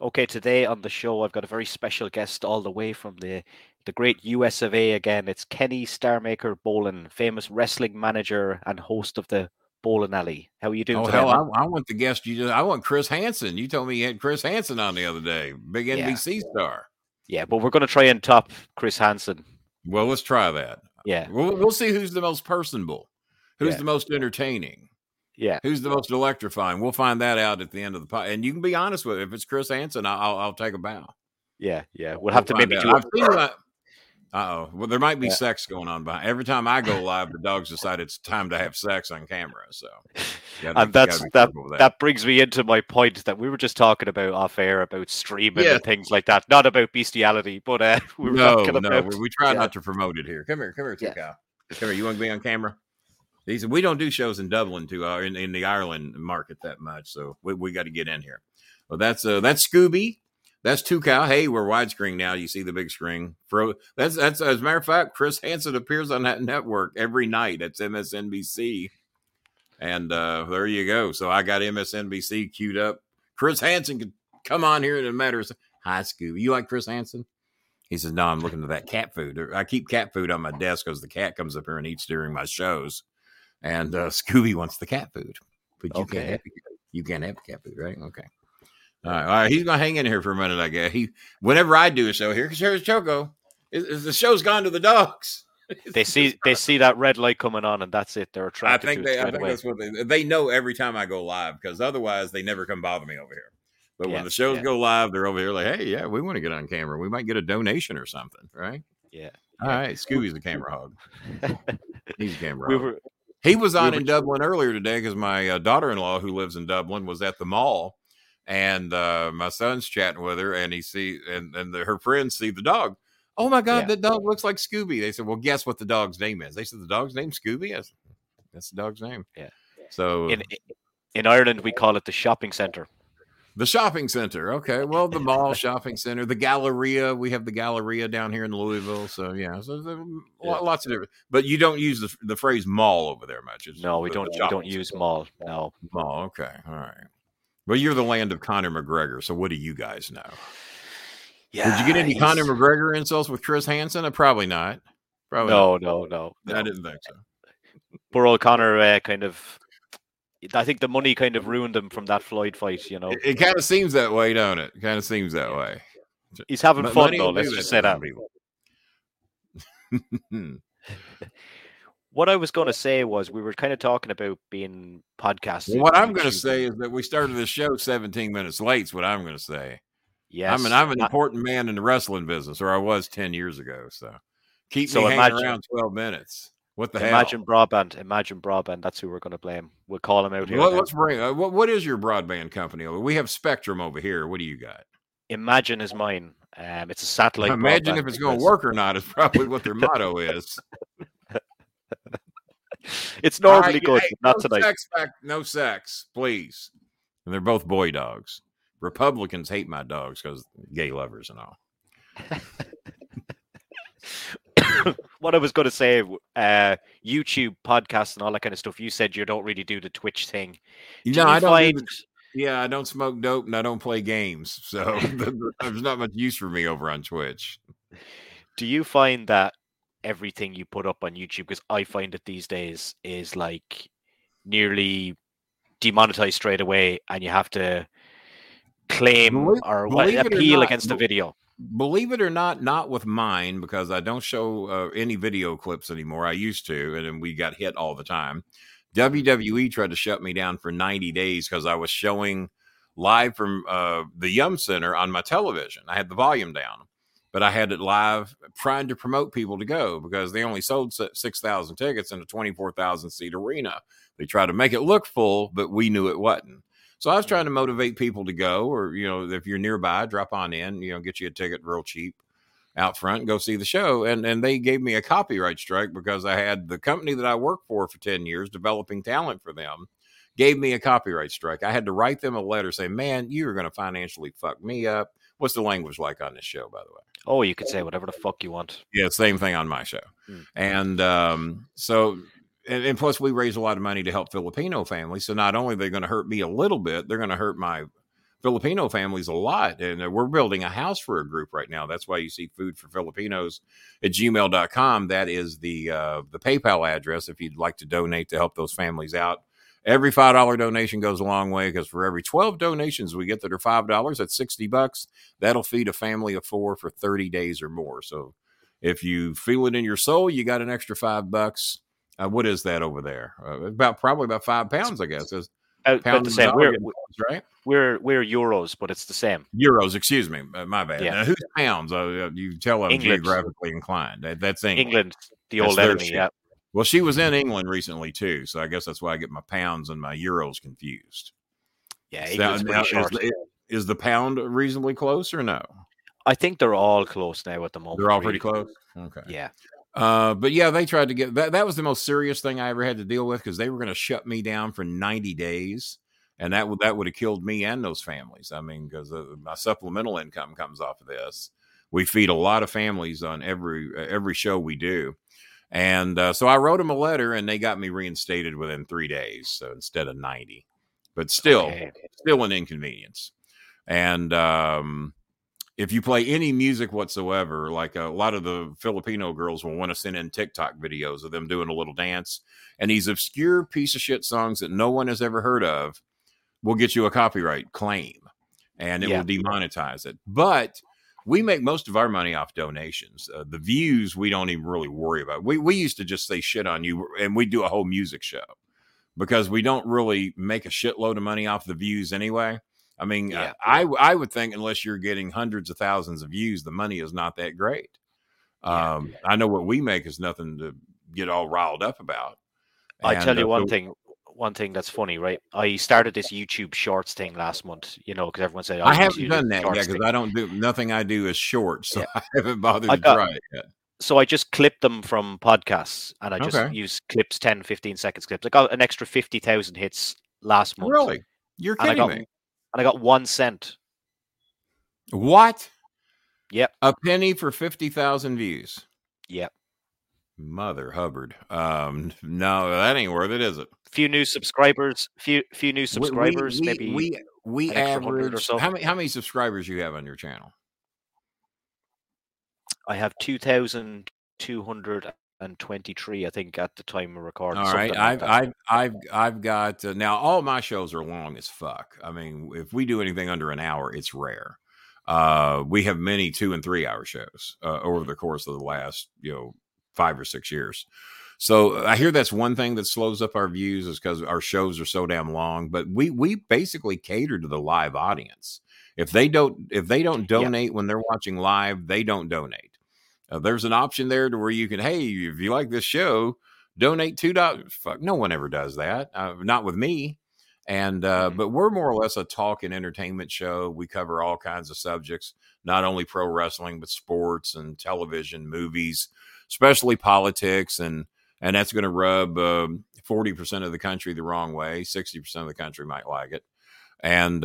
Okay, today on the show, I've got a very special guest all the way from the great US of A again. It's Kenny Starmaker Bolin, famous wrestling manager and host of the Bolin Alley. How are you doing today? I want the guest you just, I want Chris Hansen. You told me you had Chris Hansen on the other day, big NBC star. Yeah, but we're going to try and top Chris Hansen. Well, let's try that. Yeah. We'll see who's the most personable, who's the most entertaining. Yeah, who's the most electrifying? We'll find that out at the end of the pod. And you can be honest with it. If it's Chris Hansen, I'll take a bow. Yeah, we'll have to maybe do it. Uh-oh. Well, there might be sex going on behind. Every time I go live, the dogs decide it's time to have sex on camera. So, and that brings me into my point that we were just talking about off air about streaming and things like that, not about bestiality, but we were we try not to promote it here. Come here, take out. Come here. You want to be on camera? We don't do shows in Dublin in the Ireland market that much, so we got to get in here. Well, that's Scooby, that's Tucow. Hey, we're widescreen now. You see the big screen. That's as a matter of fact, Chris Hansen appears on that network every night. That's MSNBC, and there you go. So I got MSNBC queued up. Chris Hansen could come on here in a matter of. Hi, Scooby. You like Chris Hansen? He says, "No, I'm looking for that cat food. I keep cat food on my desk because the cat comes up here and eats during my shows." And Scooby wants the cat food, but you can't have the cat food, right? Okay. All right. He's going to hang in here for a minute, I guess. Whenever I do a show here, because here's Choco, the show's gone to the dogs. They see that red light coming on, and that's it. They're attracted. I think that's what they know every time I go live, because otherwise they never come bother me over here. But when the shows go live, they're over here like, hey, we want to get on camera. We might get a donation or something, right? Yeah. All right. Scooby's a camera hog. He's a camera hog. He was on in Dublin earlier today because my daughter-in-law, who lives in Dublin, was at the mall, and my son's chatting with her, and her friends see the dog. Oh my God, that dog looks like Scooby! They said, "Well, guess what the dog's name is?" They said, "The dog's name's Scooby." I said, that's the dog's name. Yeah. So in Ireland, we call it the shopping center. The shopping center. Okay. Well, the mall shopping center, the Galleria. We have the Galleria down here in Louisville. So, lots of different. But you don't use the phrase mall over there much. No, we don't use mall. No. Mall. Okay. All right. Well, you're the land of Conor McGregor. So what do you guys know? Yeah. Did you get any Conor McGregor insults with Chris Hansen? Probably not. No. I didn't think so. Poor old Conor kind of. I think the money kind of ruined him from that Floyd fight, you know. It kind of seems that way, don't it? It kind of seems that way. He's having fun, though. Let's just say that. What I was going to say was we were kind of talking about being podcasting. What I'm going to say is that we started this show 17 minutes late is what I'm going to say. Yes. I'm an important man in the wrestling business, or I was 10 years ago. So keep me hanging around 12 minutes. What the hell? Imagine Broadband. That's who we're going to blame. We'll call him out here. Let's bring. What is your broadband company? We have Spectrum over here. What do you got? Imagine is mine. It's a satellite. Imagine if it's going to work or not is probably what their motto is. It's normally good, but not tonight. No sex, please. And they're both boy dogs. Republicans hate my dogs because gay lovers and all. What I was going to say, YouTube, podcasts, and all that kind of stuff, you said you don't really do the Twitch thing. I don't smoke dope, and I don't play games, so there's not much use for me over on Twitch. Do you find that everything you put up on YouTube, because I find it these days, is like nearly demonetized straight away, and you have to claim appeal against the video? Believe it or not with mine, because I don't show any video clips anymore. I used to, and then we got hit all the time. WWE tried to shut me down for 90 days because I was showing live from the Yum! Center on my television. I had the volume down, but I had it live trying to promote people to go because they only sold 6,000 tickets in a 24,000-seat arena. They tried to make it look full, but we knew it wasn't. So I was trying to motivate people to go, or, you know, if you're nearby, drop on in, you know, get you a ticket real cheap out front and go see the show. And they gave me a copyright strike because I had the company that I worked for 10 years developing talent for them, gave me a copyright strike. I had to write them a letter saying, man, you're going to financially fuck me up. What's the language like on this show, by the way? Oh, you could say whatever the fuck you want. Yeah, same thing on my show. Mm. And so... And plus, we raise a lot of money to help Filipino families. So not only are they going to hurt me a little bit, they're going to hurt my Filipino families a lot. And we're building a house for a group right now. That's why you see foodforfilipinos@gmail.com. That is the PayPal address if you'd like to donate to help those families out. Every $5 donation goes a long way, because for every 12 donations we get that are $5, that's $60. That'll feed a family of four for 30 days or more. So if you feel it in your soul, you got an extra $5. What is that over there? Probably about 5 pounds, I guess. About the same. We're euros, but it's the same. Euros, excuse me. My bad. Yeah. Now, who's pounds? You tell I'm England. Geographically inclined. That's England. The old enemy, yeah. Well, she was in England recently, too, so I guess that's why I get my pounds and my euros confused. Yeah, England's pretty short. Is the pound reasonably close or no? I think they're all close now at the moment. They're all pretty close? Okay. Yeah. But yeah, they tried to get that was the most serious thing I ever had to deal with, because they were going to shut me down for 90 days. And that would have killed me and those families. I mean, because my supplemental income comes off of this. We feed a lot of families on every show we do. And so I wrote them a letter, and they got me reinstated within 3 days. So instead of 90, but still an inconvenience. And, if you play any music whatsoever, like a lot of the Filipino girls will want to send in TikTok videos of them doing a little dance, and these obscure piece of shit songs that no one has ever heard of will get you a copyright claim, and it will demonetize it. But we make most of our money off donations. The views, we don't even really worry about. We used to just say shit on you, and we do a whole music show because we don't really make a shitload of money off the views anyway. I mean, I would think unless you're getting hundreds of thousands of views, the money is not that great. I know what we make is nothing to get all riled up about. And I tell you one thing that's funny, right? I started this YouTube Shorts thing last month, because everyone said, I haven't done that yet because I don't do nothing. I do is short, so I haven't bothered to try it yet. So I just clipped them from podcasts, and I just use clips, 10, 15 seconds clips. I got an extra 50,000 hits last month. Really? You're kidding me. And I got 1 cent. What? Yep. A penny for 50,000 views. Yep. Mother Hubbard. No, that ain't worth it, is it? Few new subscribers. We average. Or so. How many subscribers you have on your channel? I have 2,223, I think, at the time of recording. All right, I've got now. All my shows are long as fuck. I mean, if we do anything under an hour, it's rare. We have many 2 and 3 hour shows over the course of the last 5 or 6 years. So I hear that's one thing that slows up our views is because our shows are so damn long. But we basically cater to the live audience. If they don't donate when they're watching live, they don't donate. There's an option there to where you can, hey, if you like this show, donate $2. Fuck, no one ever does that. Not with me. And but we're more or less a talk and entertainment show. We cover all kinds of subjects, not only pro wrestling, but sports and television, movies, especially politics. And that's going to rub 40% of the country the wrong way. 60% of the country might like it. And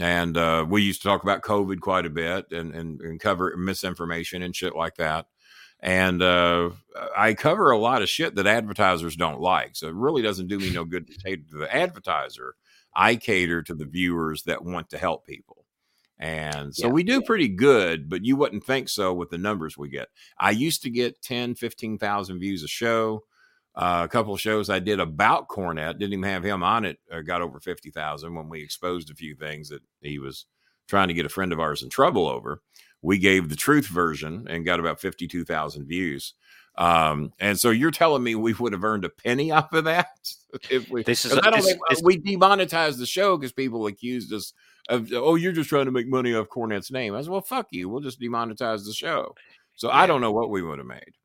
And we used to talk about COVID quite a bit and cover misinformation and shit like that. And I cover a lot of shit that advertisers don't like. So it really doesn't do me no good to cater to the advertiser. I cater to the viewers that want to help people. And so we do pretty good, but you wouldn't think so with the numbers we get. I used to get 10, 15,000 views a show. A couple of shows I did about Cornette, didn't even have him on it, got over 50,000 when we exposed a few things that he was trying to get a friend of ours in trouble over. We gave the truth version and got about 52,000 views. And so you're telling me we would have earned a penny off of that? We demonetized the show because people accused us of, oh, you're just trying to make money off Cornette's name. I said, well, fuck you. We'll just demonetize the show. So I don't know what we would have made.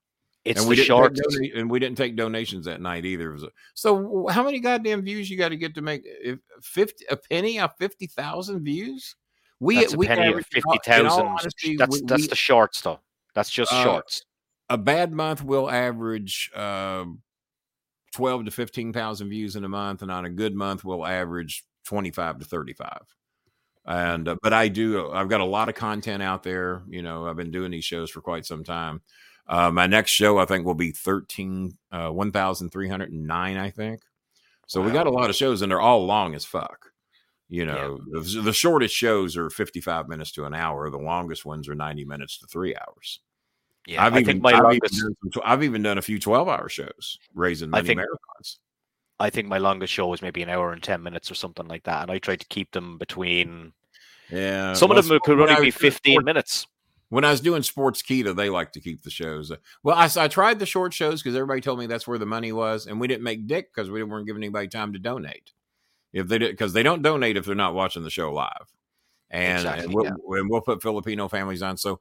It's the short, and we didn't take donations that night either. So how many goddamn views you got to get to make a penny off 50,000 views? That's a penny of 50,000. That's the short stuff. That's just shorts. A bad month will average 12 to 15,000 views in a month, and on a good month we'll average 25 to 35. And but I've got a lot of content out there. I've been doing these shows for quite some time. My next show, I think, will be 1,309, I think. So we got a lot of shows, and they're all long as fuck. You know, yeah. the shortest shows are 55 minutes to an hour. The longest ones are 90 minutes to 3 hours. Yeah, I've even done a few 12-hour shows raising money marathons. I think my longest show was maybe an hour and 10 minutes or something like that. And I tried to keep them between. Yeah. Some of them could only be 15 minutes. When I was doing Sportskeeda, they like to keep the shows. Well, I tried the short shows because everybody told me that's where the money was. And we didn't make dick because we weren't giving anybody time to donate. If they did, because they don't donate if they're not watching the show live. And, we'll put Filipino families on. So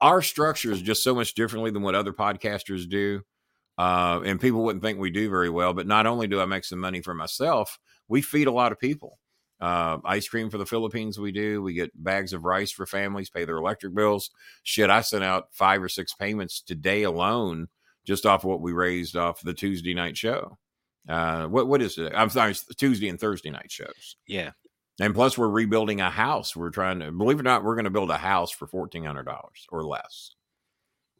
our structure is just so much differently than what other podcasters do. And people wouldn't think we do very well, but not only do I make some money for myself, we feed a lot of people. Ice cream for the Philippines. We do. We get bags of rice for families, pay their electric bills. Shit, I sent out 5 or 6 payments today alone, just off what we raised off the Tuesday night show. What is it? I'm sorry, Tuesday and Thursday night shows. Yeah. And plus we're rebuilding a house. We're trying to, believe it or not, we're going to build a house for $1,400 or less.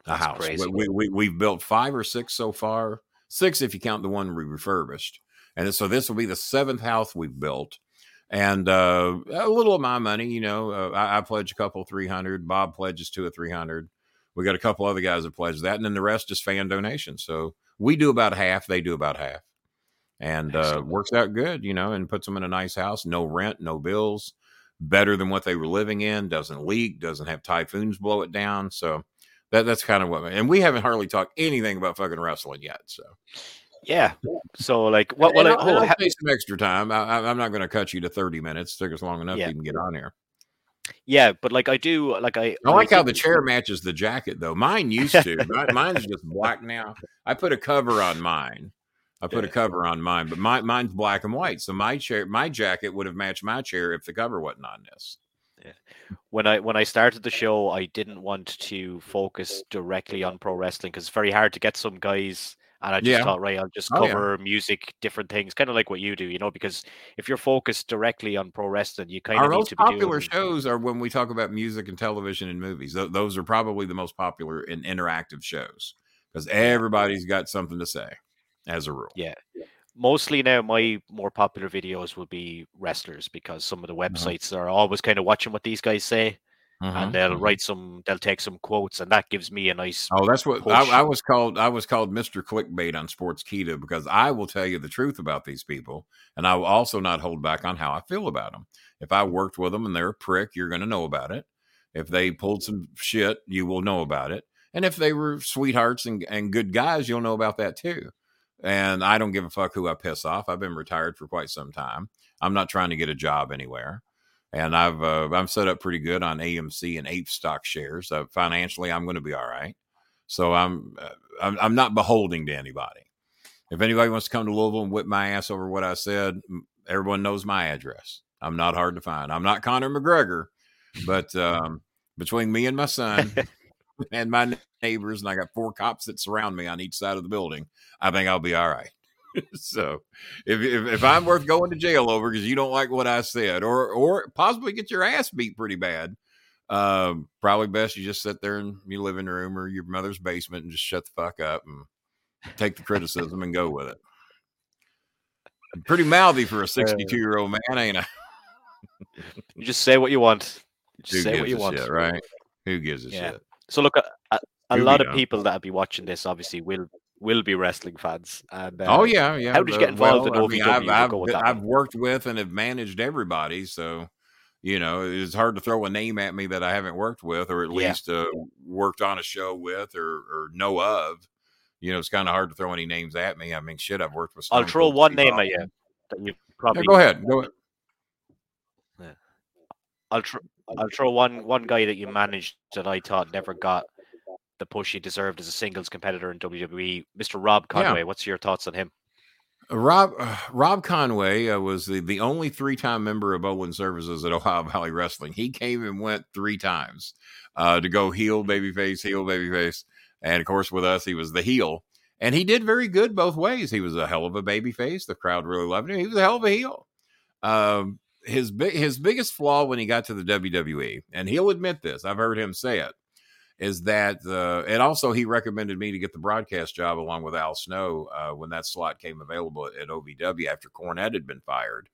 That's a house. Crazy. We've built 5 or 6 so far, 6 if you count the one we refurbished. And so this will be the 7th house we've built. And a little of my money, you know, I pledge a couple 300. Bob pledges 2 or 300. We got a couple other guys that pledge that, and then the rest is fan donations. So we do about half, they do about half. And works out good, you know, and puts them in a nice house. No rent, no bills. Better than what they were living in. Doesn't leak. Doesn't have typhoons blow it down. So that's kind of what. And we haven't hardly talked anything about fucking wrestling yet. So yeah. So like, what? I'll pay some extra time. I'm not going to cut you to 30 minutes. It took us long enough. Yeah. You can get on here. Yeah, but like I do, like I like how the chair matches the jacket though. Mine used to. Mine's just black now. I put a cover on mine. But mine's black and white. So my jacket would have matched my chair if the cover wasn't on this. Yeah. When I started the show, I didn't want to focus directly on pro wrestling because it's very hard to get some guys. And I just thought, right, I'll just cover music, different things, kind of like what you do, you know, because if you're focused directly on pro wrestling, you kind of need to be doing... Our most popular shows are when we talk about music and television and movies. Those are probably the most popular and interactive shows because everybody's got something to say. As a rule. Yeah. Mostly now my more popular videos will be wrestlers because some of the websites are always kind of watching what these guys say and they'll write some, they'll take some quotes and that gives me a nice. Oh, that's what I was called Mr. Clickbait on Sportskeeda because I will tell you the truth about these people. And I will also not hold back on how I feel about them. If I worked with them and they're a prick, you're going to know about it. If they pulled some shit, you will know about it. And if they were sweethearts and good guys, you'll know about that too. And I don't give a fuck who I piss off. I've been retired for quite some time. I'm not trying to get a job anywhere. And I'm set up pretty good on AMC and ape stock shares. Financially, I'm going to be all right. So I'm not beholden to anybody. If anybody wants to come to Louisville and whip my ass over what I said, everyone knows my address. I'm not hard to find. I'm not Conor McGregor, but between me and my son and my neighbors, and I got 4 cops that surround me on each side of the building, I think I'll be all right. So if I'm worth going to jail over because you don't like what I said or possibly get your ass beat pretty bad, probably best you just sit there in your living room or your mother's basement and just shut the fuck up and take the criticism and go with it. I'm pretty mouthy for a 62-year-old man, ain't I? You just say what you want. Just say what you want. Shit, right? Who gives a shit? So look, a lot of people that'll be watching this obviously will be wrestling fans. And, how did you get involved in OVW? I've worked with and have managed everybody, so you know it's hard to throw a name at me that I haven't worked with, or at least worked on a show with, or know of. You know, it's kind of hard to throw any names at me. I mean, shit, I've worked with. Stone I'll throw Cold one Steve name Austin. At you. That you probably go ahead. Yeah. I'll throw one guy that you managed that I thought never got the push he deserved as a singles competitor in WWE, Mr. Rob Conway. Yeah. What's your thoughts on him? Rob Conway was the only 3-time member of Bolin Services at Ohio Valley Wrestling. He came and went 3 times to go heel, babyface. And, of course, with us, he was the heel. And he did very good both ways. He was a hell of a babyface. The crowd really loved him. He was a hell of a heel. His biggest flaw when he got to the WWE, and he'll admit this, I've heard him say it, is that, and also he recommended me to get the broadcast job along with Al Snow when that slot came available at OVW after Cornette had been fired.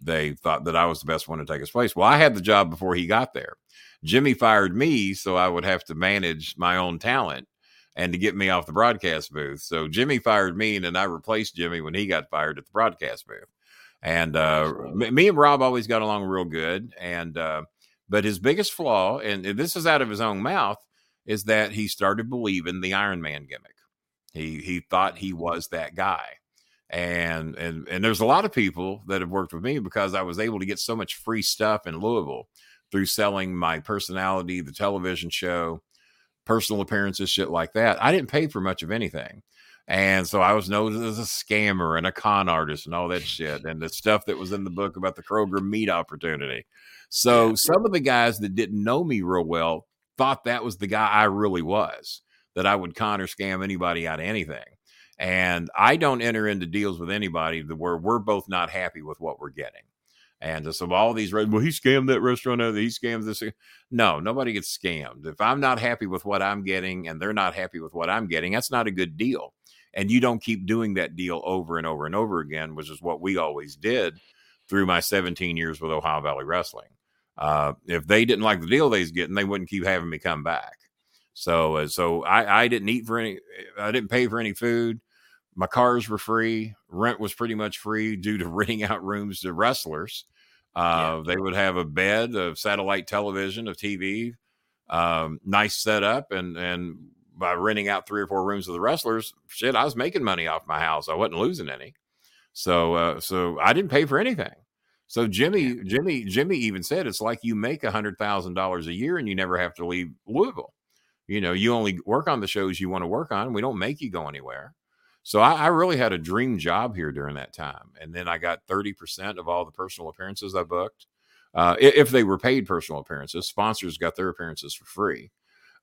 They thought that I was the best one to take his place. Well, I had the job before he got there. Jimmy fired me, so I would have to manage my own talent and to get me off the broadcast booth. So Jimmy fired me, and then I replaced Jimmy when he got fired at the broadcast booth. And me and Rob always got along real good. And but his biggest flaw, and this is out of his own mouth, is that he started believing the Iron Man gimmick. He thought he was that guy. And there's a lot of people that have worked with me because I was able to get so much free stuff in Louisville through selling my personality, the television show, personal appearances, shit like that. I didn't pay for much of anything. And so I was known as a scammer and a con artist and all that shit. And the stuff that was in the book about the Kroger meat opportunity. So some of the guys that didn't know me real well thought that was the guy I really was, that I would con or scam anybody out of anything. And I don't enter into deals with anybody where we're both not happy with what we're getting. And so all these, well, he scammed that restaurant. He scammed this. No, nobody gets scammed. If I'm not happy with what I'm getting and they're not happy with what I'm getting, that's not a good deal. And you don't keep doing that deal over and over and over again, which is what we always did through my 17 years with Ohio Valley Wrestling. If they didn't like the deal they was getting, they wouldn't keep having me come back. So I didn't eat for any, I didn't pay for any food. My cars were free. Rent was pretty much free due to renting out rooms to wrestlers. They would have a bed of satellite television, of TV, nice setup. And by renting out 3 or 4 rooms of the wrestlers, shit, I was making money off my house. I wasn't losing any. So I didn't pay for anything. So Jimmy even said, it's like you make $100,000 a year and you never have to leave Louisville. You know, you only work on the shows you want to work on. We don't make you go anywhere. So I really had a dream job here during that time. And then I got 30% of all the personal appearances I booked. If they were paid personal appearances, sponsors got their appearances for free.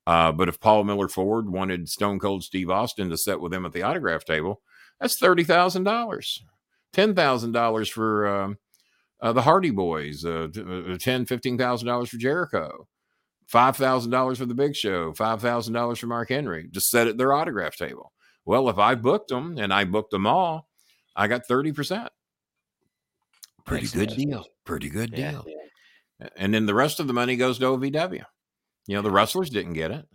But if Paul Miller Ford wanted Stone Cold Steve Austin to sit with him at the autograph table, that's $30,000, $10,000 for the Hardy Boys, $10,000, $15,000 for Jericho, $5,000 for the Big Show, $5,000 for Mark Henry, just sit at their autograph table. Well, if I booked them and I booked them all, I got 30%. Pretty good deal. Yeah. And then the rest of the money goes to OVW. You know, the wrestlers didn't get it.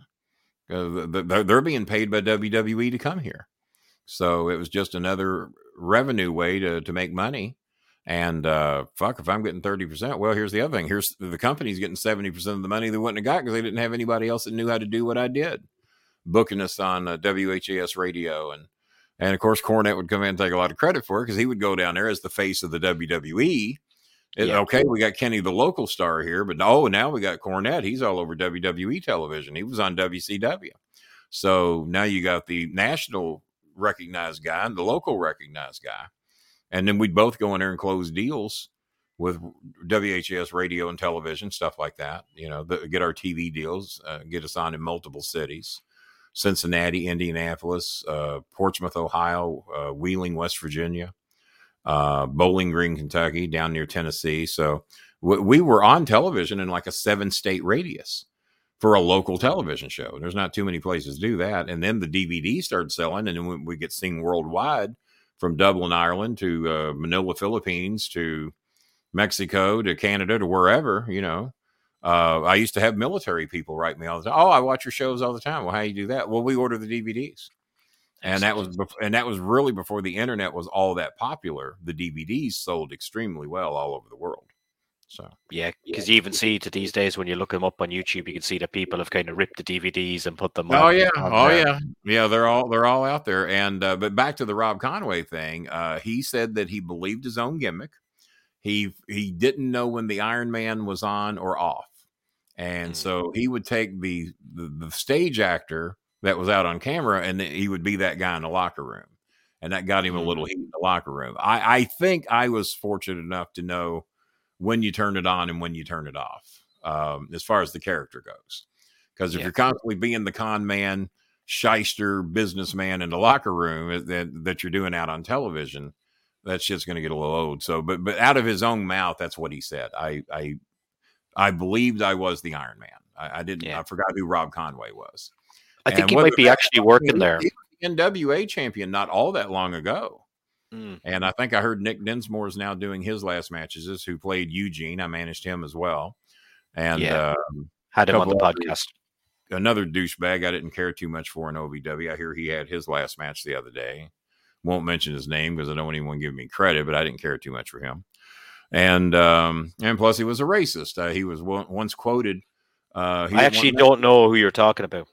They're being paid by WWE to come here. So it was just another revenue way to make money. And fuck, if I'm getting 30%, well, here's the other thing. Here's the company's getting 70% of the money they wouldn't have got because they didn't have anybody else that knew how to do what I did. Booking us on WHAS radio. And of course, Cornette would come in and take a lot of credit for it because he would go down there as the face of the WWE. Okay, we got Kenny, the local star here, but now we got Cornette. He's all over WWE television. He was on WCW. So now you got the national recognized guy and the local recognized guy. And then we'd both go in there and close deals with WHAS radio and television, stuff like that. You know, get our TV deals, get us on in multiple cities. Cincinnati, Indianapolis, Portsmouth, Ohio, Wheeling, West Virginia, Bowling Green, Kentucky, down near Tennessee. So we were on television in like a 7-state radius for a local television show. There's not too many places to do that. And then the DVD started selling, and then we get seen worldwide from Dublin, Ireland to Manila, Philippines to Mexico to Canada to wherever, you know. I used to have military people write me all the time. Oh, I watch your shows all the time. Well, how do you do that? Well, we order the DVDs. And that was really before the internet was all that popular. The DVDs sold extremely well all over the world. So, yeah, because you even see to these days when you look them up on YouTube, you can see that people have kind of ripped the DVDs and put them on. Oh yeah. They're all out there. And, but back to the Rob Conway thing, he said that he believed his own gimmick. He didn't know when the Iron Man was on or off. And so he would take the stage actor that was out on camera and he would be that guy in the locker room. And that got him a little heat in the locker room. I think I was fortunate enough to know when you turn it on and when you turn it off, as far as the character goes. Because if you're constantly being the con man, shyster, businessman in the locker room that you're doing out on television, that shit's going to get a little old. So, but out of his own mouth, that's what he said. I believed I was the Iron Man. I didn't. Yeah. I forgot who Rob Conway was. I think he might be actually working there. He was the NWA champion not all that long ago. And I think I heard Nick Dinsmore is now doing his last matches, who played Eugene. I managed him as well. And had him on the podcast. Another douchebag I didn't care too much for in OVW. I hear he had his last match the other day. Won't mention his name because I don't want anyone giving me credit, but I didn't care too much for him. And plus he was a racist. He was once quoted. I actually don't know who you're talking about.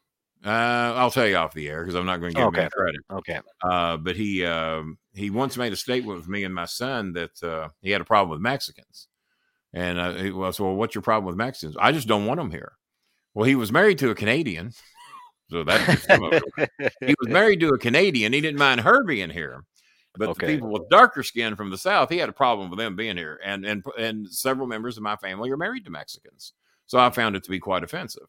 I'll tell you off the air because I'm not going to give him any credit. Okay. But he once made a statement with me and my son that he had a problem with Mexicans. And I was, well, what's your problem with Mexicans? I just don't want them here. Well, he was married to a Canadian. So that's he was married to a Canadian. He didn't mind her being here. But the people with darker skin from the South, he had a problem with them being here. And several members of my family are married to Mexicans. So I found it to be quite offensive.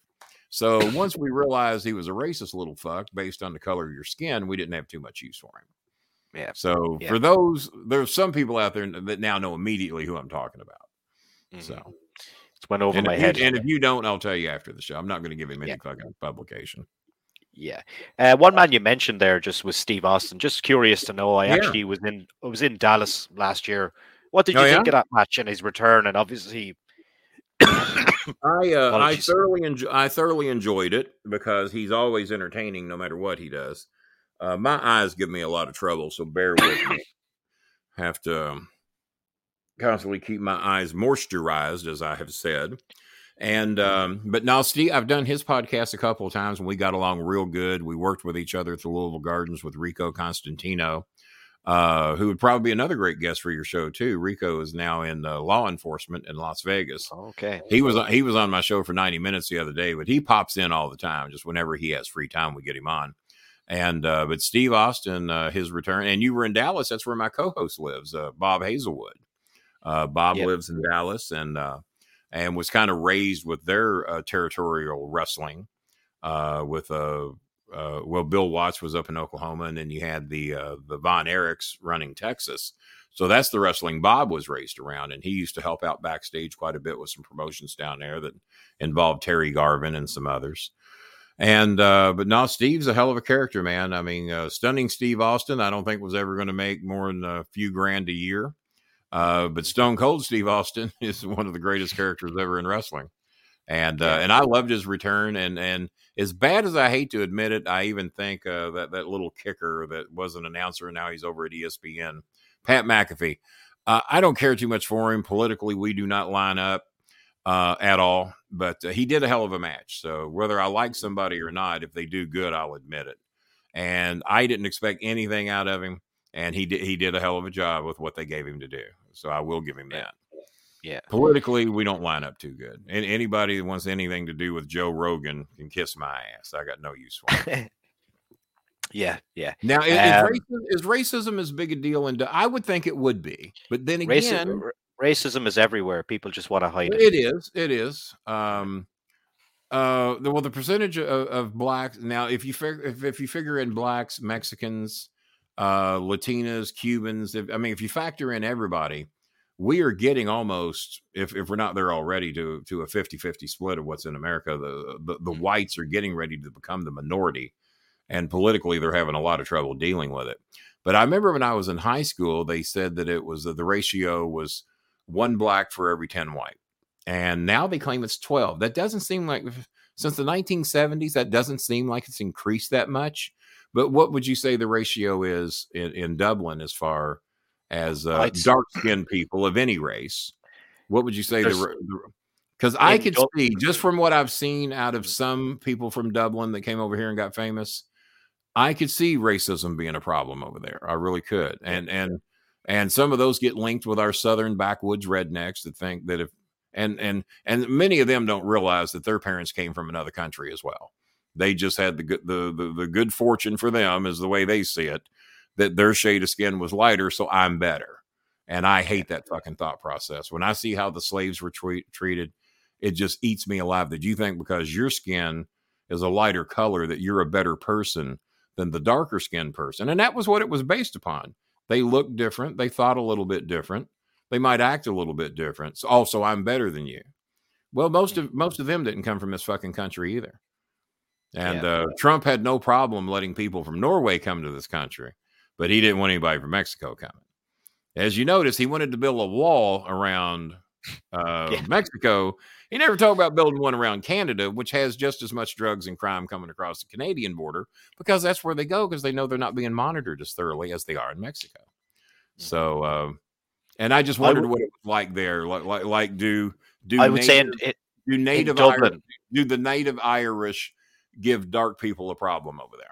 So once we realized he was a racist little fuck based on the color of your skin, we didn't have too much use for him. Yeah. So for those, there's some people out there that now know immediately who I'm talking about. Mm-hmm. So it's went over my head. And if you don't, I'll tell you after the show. I'm not going to give him any fucking publication. Yeah. One man you mentioned there just was Steve Austin. Just curious to know. I actually was in Dallas last year. What did you think of that match and his return? And obviously I thoroughly enjoyed it because he's always entertaining no matter what he does. My eyes give me a lot of trouble, so bear with me. Have to constantly keep my eyes moisturized, as I have said. And but now, Steve, I've done his podcast a couple of times, and we got along real good. We worked with each other at the Louisville Gardens with Rico Constantino, who would probably be another great guest for your show too. Rico is now in law enforcement in Las Vegas. Okay, he was on my show for 90 minutes the other day, but he pops in all the time. Just whenever he has free time, we get him on. And but Steve Austin, his return, and you were in Dallas. That's where my co-host lives, Bob Hazelwood. Bob lives in Dallas, and was kind of raised with their territorial wrestling with Bill Watts was up in Oklahoma, and then you had the Von Erichs running Texas. So that's the wrestling Bob was raised around, and he used to help out backstage quite a bit with some promotions down there that involved Terry Garvin and some others. And but now Steve's a hell of a character, man. I mean, stunning Steve Austin, I don't think was ever going to make more than a few grand a year. But Stone Cold Steve Austin is one of the greatest characters ever in wrestling. And I loved his return. And as bad as I hate to admit it, I even think that little kicker that was an announcer and now he's over at ESPN, Pat McAfee. I don't care too much for him. Politically, we do not line up at all. But he did a hell of a match. So whether I like somebody or not, if they do good, I'll admit it. And I didn't expect anything out of him. And he did a hell of a job with what they gave him to do. So I will give him that. Yeah. Politically, we don't line up too good. And anybody that wants anything to do with Joe Rogan can kiss my ass. I got no use for it. Yeah. Now, is racism as big a deal? And I would think it would be. But then again, racism is everywhere. People just want to hide it. It is. The percentage of blacks now, if you figure in blacks, Mexicans, Latinas, Cubans, if you factor in everybody, we are getting almost, if we're not there already, to a 50-50 split of what's in America. The whites are getting ready to become the minority, and politically they're having a lot of trouble dealing with it. But I remember when I was in high school, they said that it was the ratio was 1 black for every 10 white, and now they claim it's 12. That doesn't seem like, since the 1970s, that doesn't seem like it's increased that much. But what would you say the ratio is in Dublin as far as dark-skinned people of any race? What would you say? Because I could see, just from what I've seen out of some people from Dublin that came over here and got famous, I could see racism being a problem over there. I really could. And some of those get linked with our southern backwoods rednecks that think that if and many of them don't realize that their parents came from another country as well. They just had the good fortune for them, is the way they see it, that their shade of skin was lighter, so I'm better. And I hate that fucking thought process. When I see how the slaves were treated, it just eats me alive that you think because your skin is a lighter color that you're a better person than the darker skinned person. And that was what it was based upon. They looked different. They thought a little bit different. They might act a little bit different. So also, I'm better than you. Well, most of them didn't come from this fucking country either. And Trump had no problem letting people from Norway come to this country. but he didn't want anybody from Mexico coming. As you notice, he wanted to build a wall around Mexico. He never talked about building one around Canada, which has just as much drugs and crime coming across the Canadian border, because that's where they go, because they know they're not being monitored as thoroughly as they are in Mexico. So, and I just wondered what it was like there. Like do the native Irish give dark people a problem over there?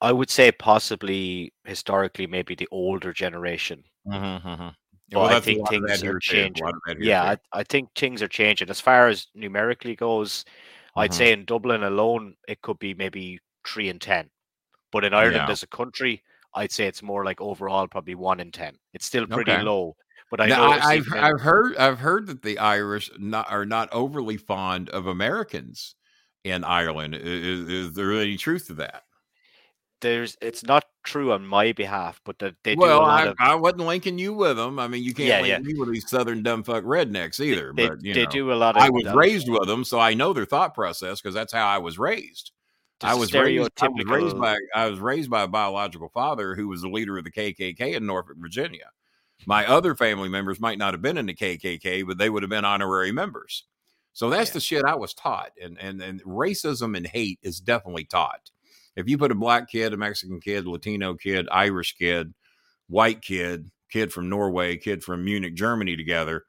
I would say possibly historically, maybe the older generation. Mm-hmm, mm-hmm. Well, I think things are changing. Yeah, I think things are changing. As far as numerically goes, mm-hmm. I'd say in Dublin alone, it could be maybe 3 in 10. But in Ireland as a country, I'd say it's more like overall probably 1 in 10. It's still pretty low. But I've heard that the Irish are not overly fond of Americans in Ireland. Is there any truth to that? It's not true on my behalf, but that they do. Well, I wasn't linking you with them. I mean, you can't link me with these southern dumbfuck rednecks either. They do a lot of. I was raised with them, so I know their thought process because that's how I was raised. I was raised by a biological father who was the leader of the KKK in Norfolk, Virginia. My other family members might not have been in the KKK, but they would have been honorary members. So that's the shit I was taught, and racism and hate is definitely taught. If you put a black kid, a Mexican kid, Latino kid, Irish kid, white kid, kid from Norway, kid from Munich, Germany together,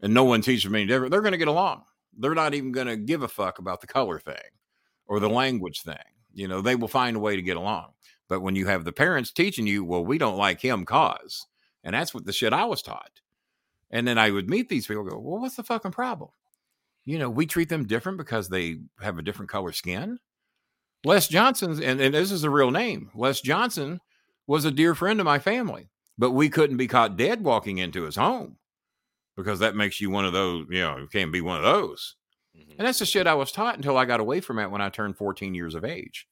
and no one teaches them any different, they're going to get along. They're not even going to give a fuck about the color thing or the language thing. You know, they will find a way to get along. But when you have the parents teaching you, well, we don't like him cause. And that's what the shit I was taught. And then I would meet these people and go, well, what's the fucking problem? You know, we treat them different because they have a different color skin. Les Johnson, and this is a real name, Les Johnson was a dear friend of my family, but we couldn't be caught dead walking into his home because that makes you one of those, you know, you can't be one of those. Mm-hmm. And that's the shit I was taught until I got away from it when I turned 14 years of age.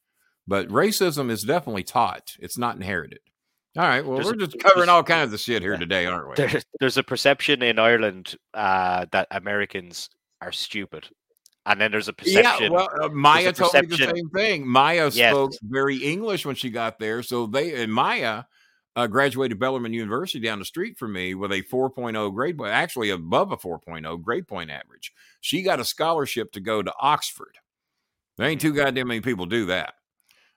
But racism is definitely taught. It's not inherited. All right. Well, we're just covering all kinds of shit here today, aren't we? There's a perception in Ireland that Americans are stupid. And then there's a perception. Yeah, well, Maya told me the same thing. Maya spoke very English when she got there. So Maya graduated Bellarmine University down the street from me with a 4.0 grade point, actually above a 4.0 grade point average. She got a scholarship to go to Oxford. There ain't too goddamn many people do that.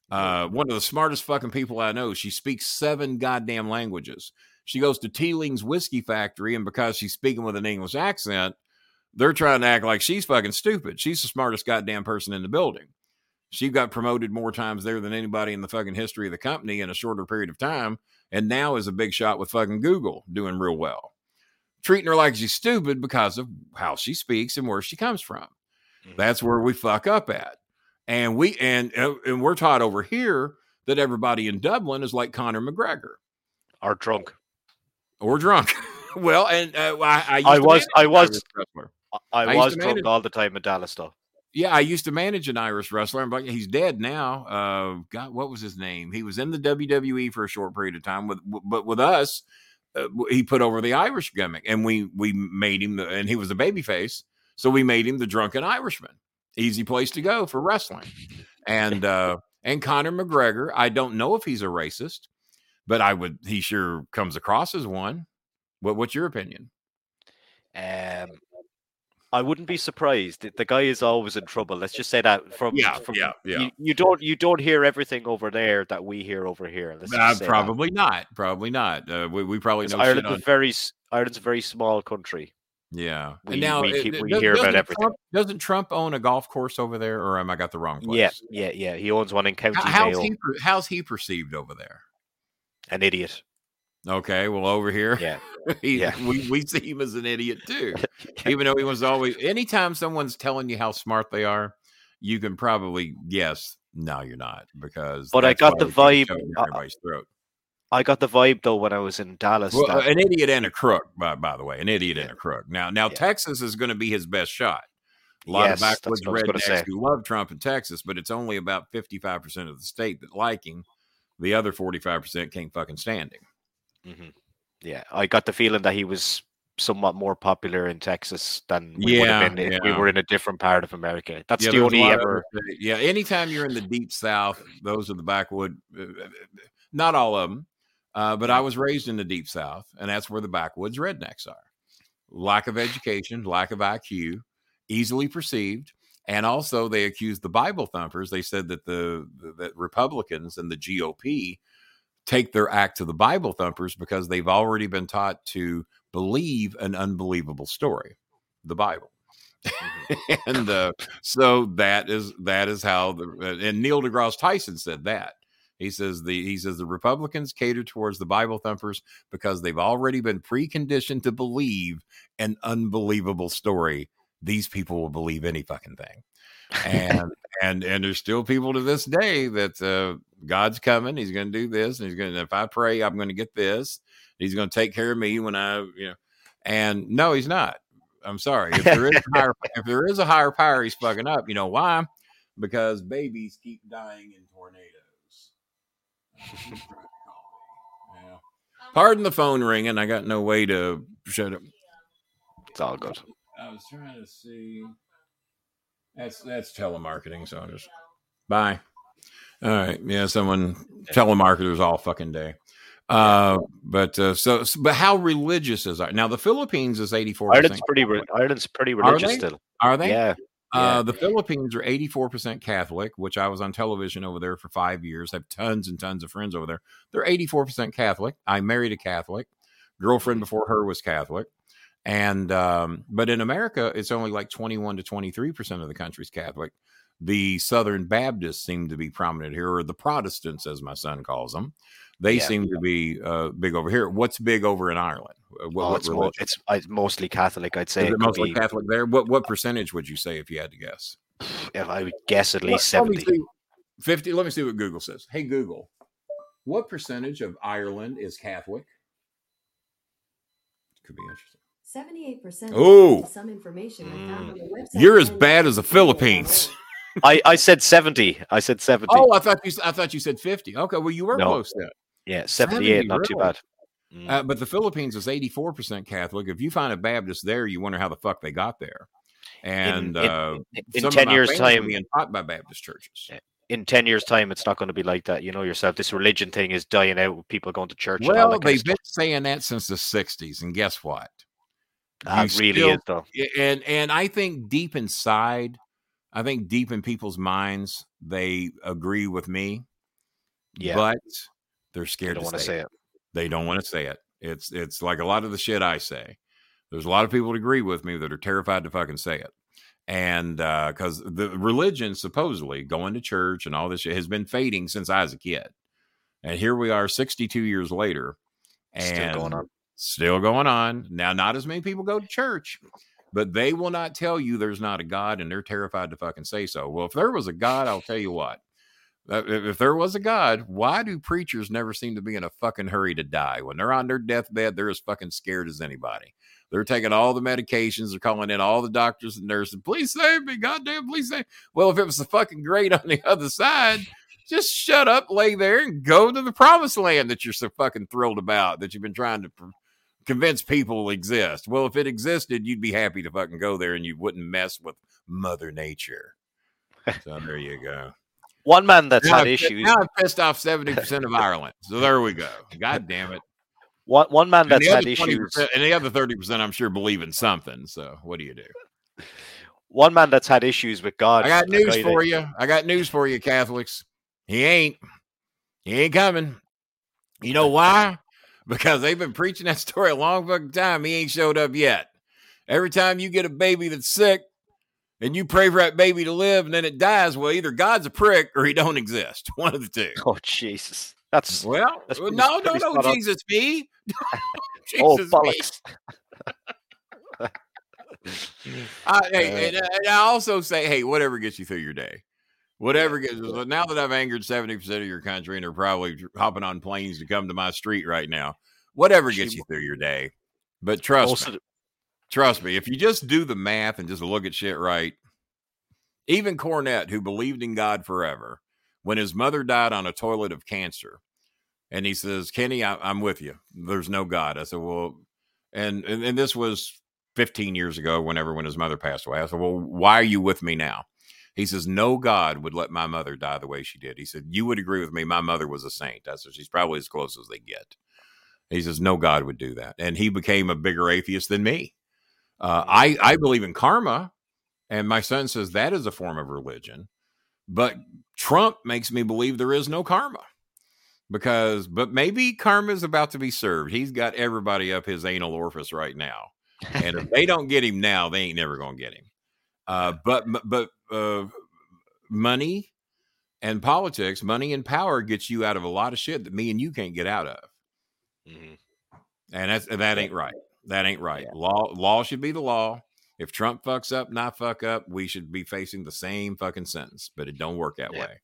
One of the smartest fucking people I know. She speaks 7 goddamn languages. She goes to Teeling's Whiskey Factory, and because she's speaking with an English accent, they're trying to act like she's fucking stupid. She's the smartest goddamn person in the building. She got promoted more times there than anybody in the fucking history of the company in a shorter period of time. And now is a big shot with fucking Google, doing real well, treating her like she's stupid because of how she speaks and where she comes from. That's where we fuck up at. And we're taught over here that everybody in Dublin is like Conor McGregor. Or drunk. Well, and I was drunk all the time at Dallas, though. Yeah, I used to manage an Irish wrestler. But he's dead now. God, what was his name? He was in the WWE for a short period of time, but with us, he put over the Irish gimmick, and we made him, and he was a babyface, so we made him the drunken Irishman. Easy place to go for wrestling. And Conor McGregor, I don't know if he's a racist, but he sure comes across as one. What's your opinion? I wouldn't be surprised. The guy is always in trouble. Let's just say that. You don't hear everything over there that we hear over here. Probably not. We probably know. Ireland's a very small country. Yeah. We hear about everything. Doesn't Trump own a golf course over there, or am I got the wrong place? Yeah. He owns one in County Mayo. How's he perceived over there? An idiot. Okay, well, over here, we see him as an idiot too, even though he was always. Anytime someone's telling you how smart they are, you can probably guess. No, you're not, because. But I got the vibe. Everybody's throat. I got the vibe though when I was in Dallas. Well, an idiot and a crook, by the way, an idiot and a crook. Now Texas is going to be his best shot. A lot of backwoods rednecks who love Trump in Texas, but it's only about 55% of the state that like him. The other 45% can't fucking stand him. Mm-hmm. Yeah, I got the feeling that he was somewhat more popular in Texas than we would have been if we were in a different part of America. That's the only ever. Anytime you're in the deep South, those are the backwood. Not all of them, but I was raised in the Deep South, and that's where the backwoods rednecks are. Lack of education, lack of IQ, easily perceived. And also they accused the Bible thumpers. They said that that Republicans and the GOP take their act to the Bible thumpers because they've already been taught to believe an unbelievable story, the Bible. And so that is how and Neil deGrasse Tyson said that. He says the Republicans cater towards the Bible thumpers because they've already been preconditioned to believe an unbelievable story. These people will believe any fucking thing. And there's still people to this day that God's coming. He's going to do this. And if I pray, I'm going to get this. He's going to take care of me when I. And no, he's not. I'm sorry. If there is a higher power, he's fucking up. You know why? Because babies keep dying in tornadoes. Yeah. Pardon the phone ringing. I got no way to shut it. It's all good. I was trying to see. That's telemarketing. So just bye. All right. Yeah. Someone telemarketers all fucking day. But how religious is Ireland? Now the Philippines is 84%. Ireland's pretty religious still. Are they? Yeah. The Philippines are 84% Catholic, which I was on television over there for 5 years. I have tons and tons of friends over there. They're 84% Catholic. I married a Catholic. Girlfriend before her was Catholic. And, but in America, it's only like 21 to 23% of the country's Catholic. The Southern Baptists seem to be prominent here, or the Protestants, as my son calls them. They seem to be big over here. What's big over in Ireland? It's mostly Catholic, I'd say. Is it mostly Catholic there? What percentage would you say if you had to guess? If I would guess at least 70. 50. Let me see what Google says. Hey, Google, what percentage of Ireland is Catholic? It could be interesting. 78%. Oh, some information I found on the website. You're as bad as the Philippines. I said 70. Oh, I thought you said 50. Okay, well you were close then. Yeah, 78, not really. Too bad. But the Philippines is 84% Catholic. If you find a Baptist there, you wonder how the fuck they got there. And in 10 years' time, being taught by Baptist churches. In 10 years' time, it's not going to be like that. You know yourself, this religion thing is dying out with people going to church. Well, they've been saying that since the 60s, and guess what? That really is, though. And I think deep inside, in people's minds, they agree with me. Yeah. But they're scared to say it. They don't want to say it. It's like a lot of the shit I say. There's a lot of people that agree with me that are terrified to fucking say it. And because the religion, supposedly, going to church and all this shit has been fading since I was a kid. And here we are 62 years later. And Still going on. Now, not as many people go to church, but they will not tell you there's not a God, and they're terrified to fucking say so. Well, if there was a God, I'll tell you what. If there was a God, why do preachers never seem to be in a fucking hurry to die? When they're on their deathbed, they're as fucking scared as anybody. They're taking all the medications. They're calling in all the doctors and nurses. Please save me. Goddamn, please save me. Well, if it was the fucking great on the other side, just shut up, lay there, and go to the promised land that you're so fucking thrilled about, that you've been trying to convince people exist. Well, if it existed, you'd be happy to fucking go there, and you wouldn't mess with Mother Nature. So there you go. One man that's had issues. Now I've pissed off 70% of Ireland. So there we go. God damn it. One man that's had issues. And the other 30%, I'm sure, believe in something. So what do you do? One man that's had issues with God. I got news for you, Catholics. He ain't coming. You know why? Because they've been preaching that story a long fucking time. He ain't showed up yet. Every time you get a baby that's sick and you pray for that baby to live and then it dies, well, either God's a prick or he don't exist. One of the two. Oh, Jesus. That's Jesus me. Jesus oh, me. And I also say, hey, whatever gets you through your day. Whatever gets now that I've angered 70% of your country and are probably hopping on planes to come to my street right now, whatever gets you through your day. But trust me, if you just do the math and just look at shit right, even Cornette, who believed in God forever, when his mother died on a toilet of cancer, and he says, Kenny, I'm with you. There's no God. I said, well, and this was 15 years ago, when his mother passed away. I said, well, why are you with me now? He says, no God would let my mother die the way she did. He said, you would agree with me. My mother was a saint. I said, she's probably as close as they get. He says, no God would do that. And he became a bigger atheist than me. I believe in karma. And my son says that is a form of religion. But Trump makes me believe there is no karma. Because, but maybe karma is about to be served. He's got everybody up his anal orifice right now. And if they don't get him now, they ain't never going to get him. But money and politics, money and power gets you out of a lot of shit that me and you can't get out of. Mm-hmm. And that ain't right. That ain't right. Yeah. Law should be the law. If Trump fucks up and I fuck up, we should be facing the same fucking sentence, but it don't work that way.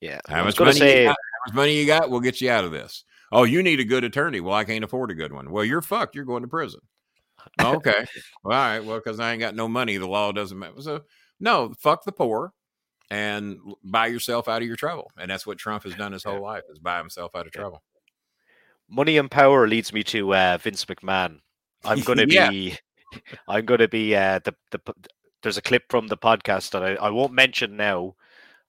Yeah. How much money you got? We'll get you out of this. Oh, you need a good attorney. Well, I can't afford a good one. Well, you're fucked. You're going to prison. Okay. Well, all right. Well, because I ain't got no money. The law doesn't matter. So no, fuck the poor and buy yourself out of your trouble. And that's what Trump has done his whole life, is buy himself out of trouble. Money and power leads me to Vince McMahon. There's a clip from the podcast that I won't mention now,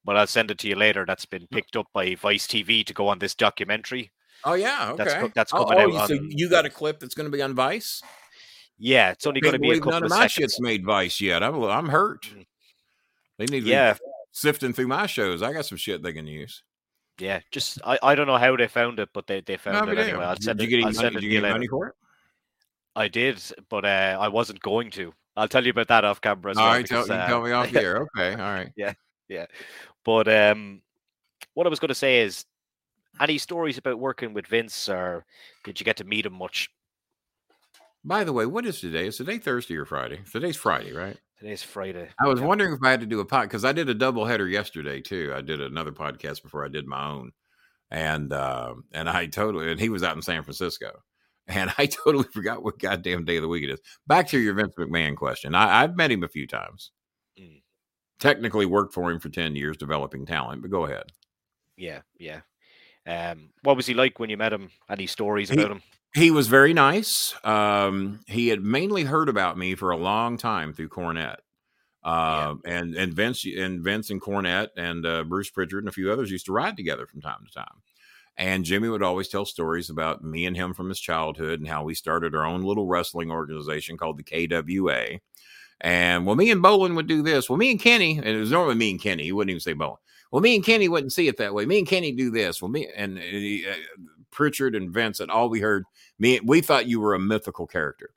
but I'll send it to you later. That's been picked up by Vice TV to go on this documentary. Oh yeah. Okay. That's coming out. So you got a clip that's going to be on Vice? Yeah, it's only going to be a couple of seconds. None of my shit's made Vice yet. I'm hurt. They need to be sifting through my shows. I got some shit they can use. Yeah, just I don't know how they found it, but they found it anyway. Did you get money for it? I did, but I wasn't going to. I'll tell you about that off camera. All right, tell me off here. Okay, all right. Yeah. But what I was going to say is, any stories about working with Vince, or did you get to meet him much? By the way, what is today? Is today Thursday or Friday? Today's Friday, right? Today's Friday. I was wondering if I had to do a podcast, because I did a doubleheader yesterday too. I did another podcast before I did my own, and he was out in San Francisco, and I totally forgot what goddamn day of the week it is. Back to your Vince McMahon question. I've met him a few times. Mm. Technically worked for him for 10 years developing talent, but go ahead. Yeah. What was he like when you met him? Any stories about him? He was very nice. He had mainly heard about me for a long time through Cornette, and Vince and Cornette and Bruce Pritchard and a few others used to ride together from time to time. And Jimmy would always tell stories about me and him from his childhood and how we started our own little wrestling organization called the KWA. And well, me and Bolin would do this. Well, me and Kenny, and it was normally me and Kenny. He wouldn't even say Bolin. Well, me and Kenny wouldn't see it that way. Me and Kenny do this. Well, Pritchard and Vince, and all we heard, we thought you were a mythical character.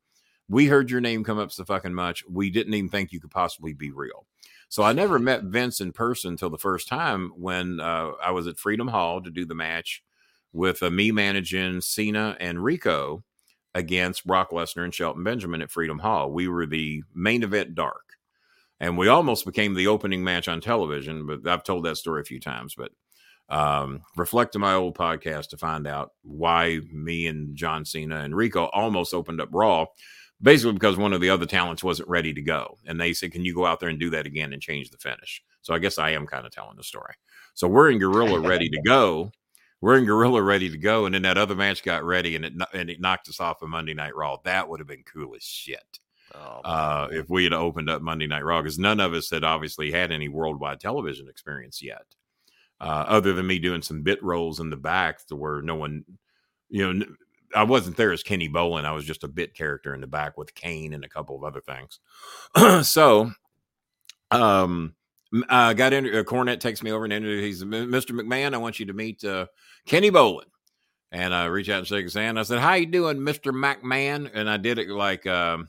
We heard your name come up so fucking much. We didn't even think you could possibly be real. So I never met Vince in person until the first time when I was at Freedom Hall to do the match with me managing Cena and Rico against Brock Lesnar and Shelton Benjamin at Freedom Hall. We were the main event dark. And we almost became the opening match on television, but I've told that story a few times, but reflect on my old podcast to find out why me and John Cena and Rico almost opened up Raw, basically because one of the other talents wasn't ready to go. And they said, can you go out there and do that again and change the finish? So I guess I am kind of telling the story. So we're in Gorilla ready to go. And then that other match got ready and it knocked us off of Monday Night Raw. That would have been cool as shit. If we had opened up Monday Night Raw, because none of us had obviously had any worldwide television experience yet. Other than me doing some bit roles in the back to where no one, I wasn't there as Kenny Bolin. I was just a bit character in the back with Kane and a couple of other things. So, Cornette takes me over and interviews. He's Mr. McMahon. I want you to meet, Kenny Bolin. And I reach out and shake his hand. I said, how you doing, Mr. McMahon? And I did it like, oh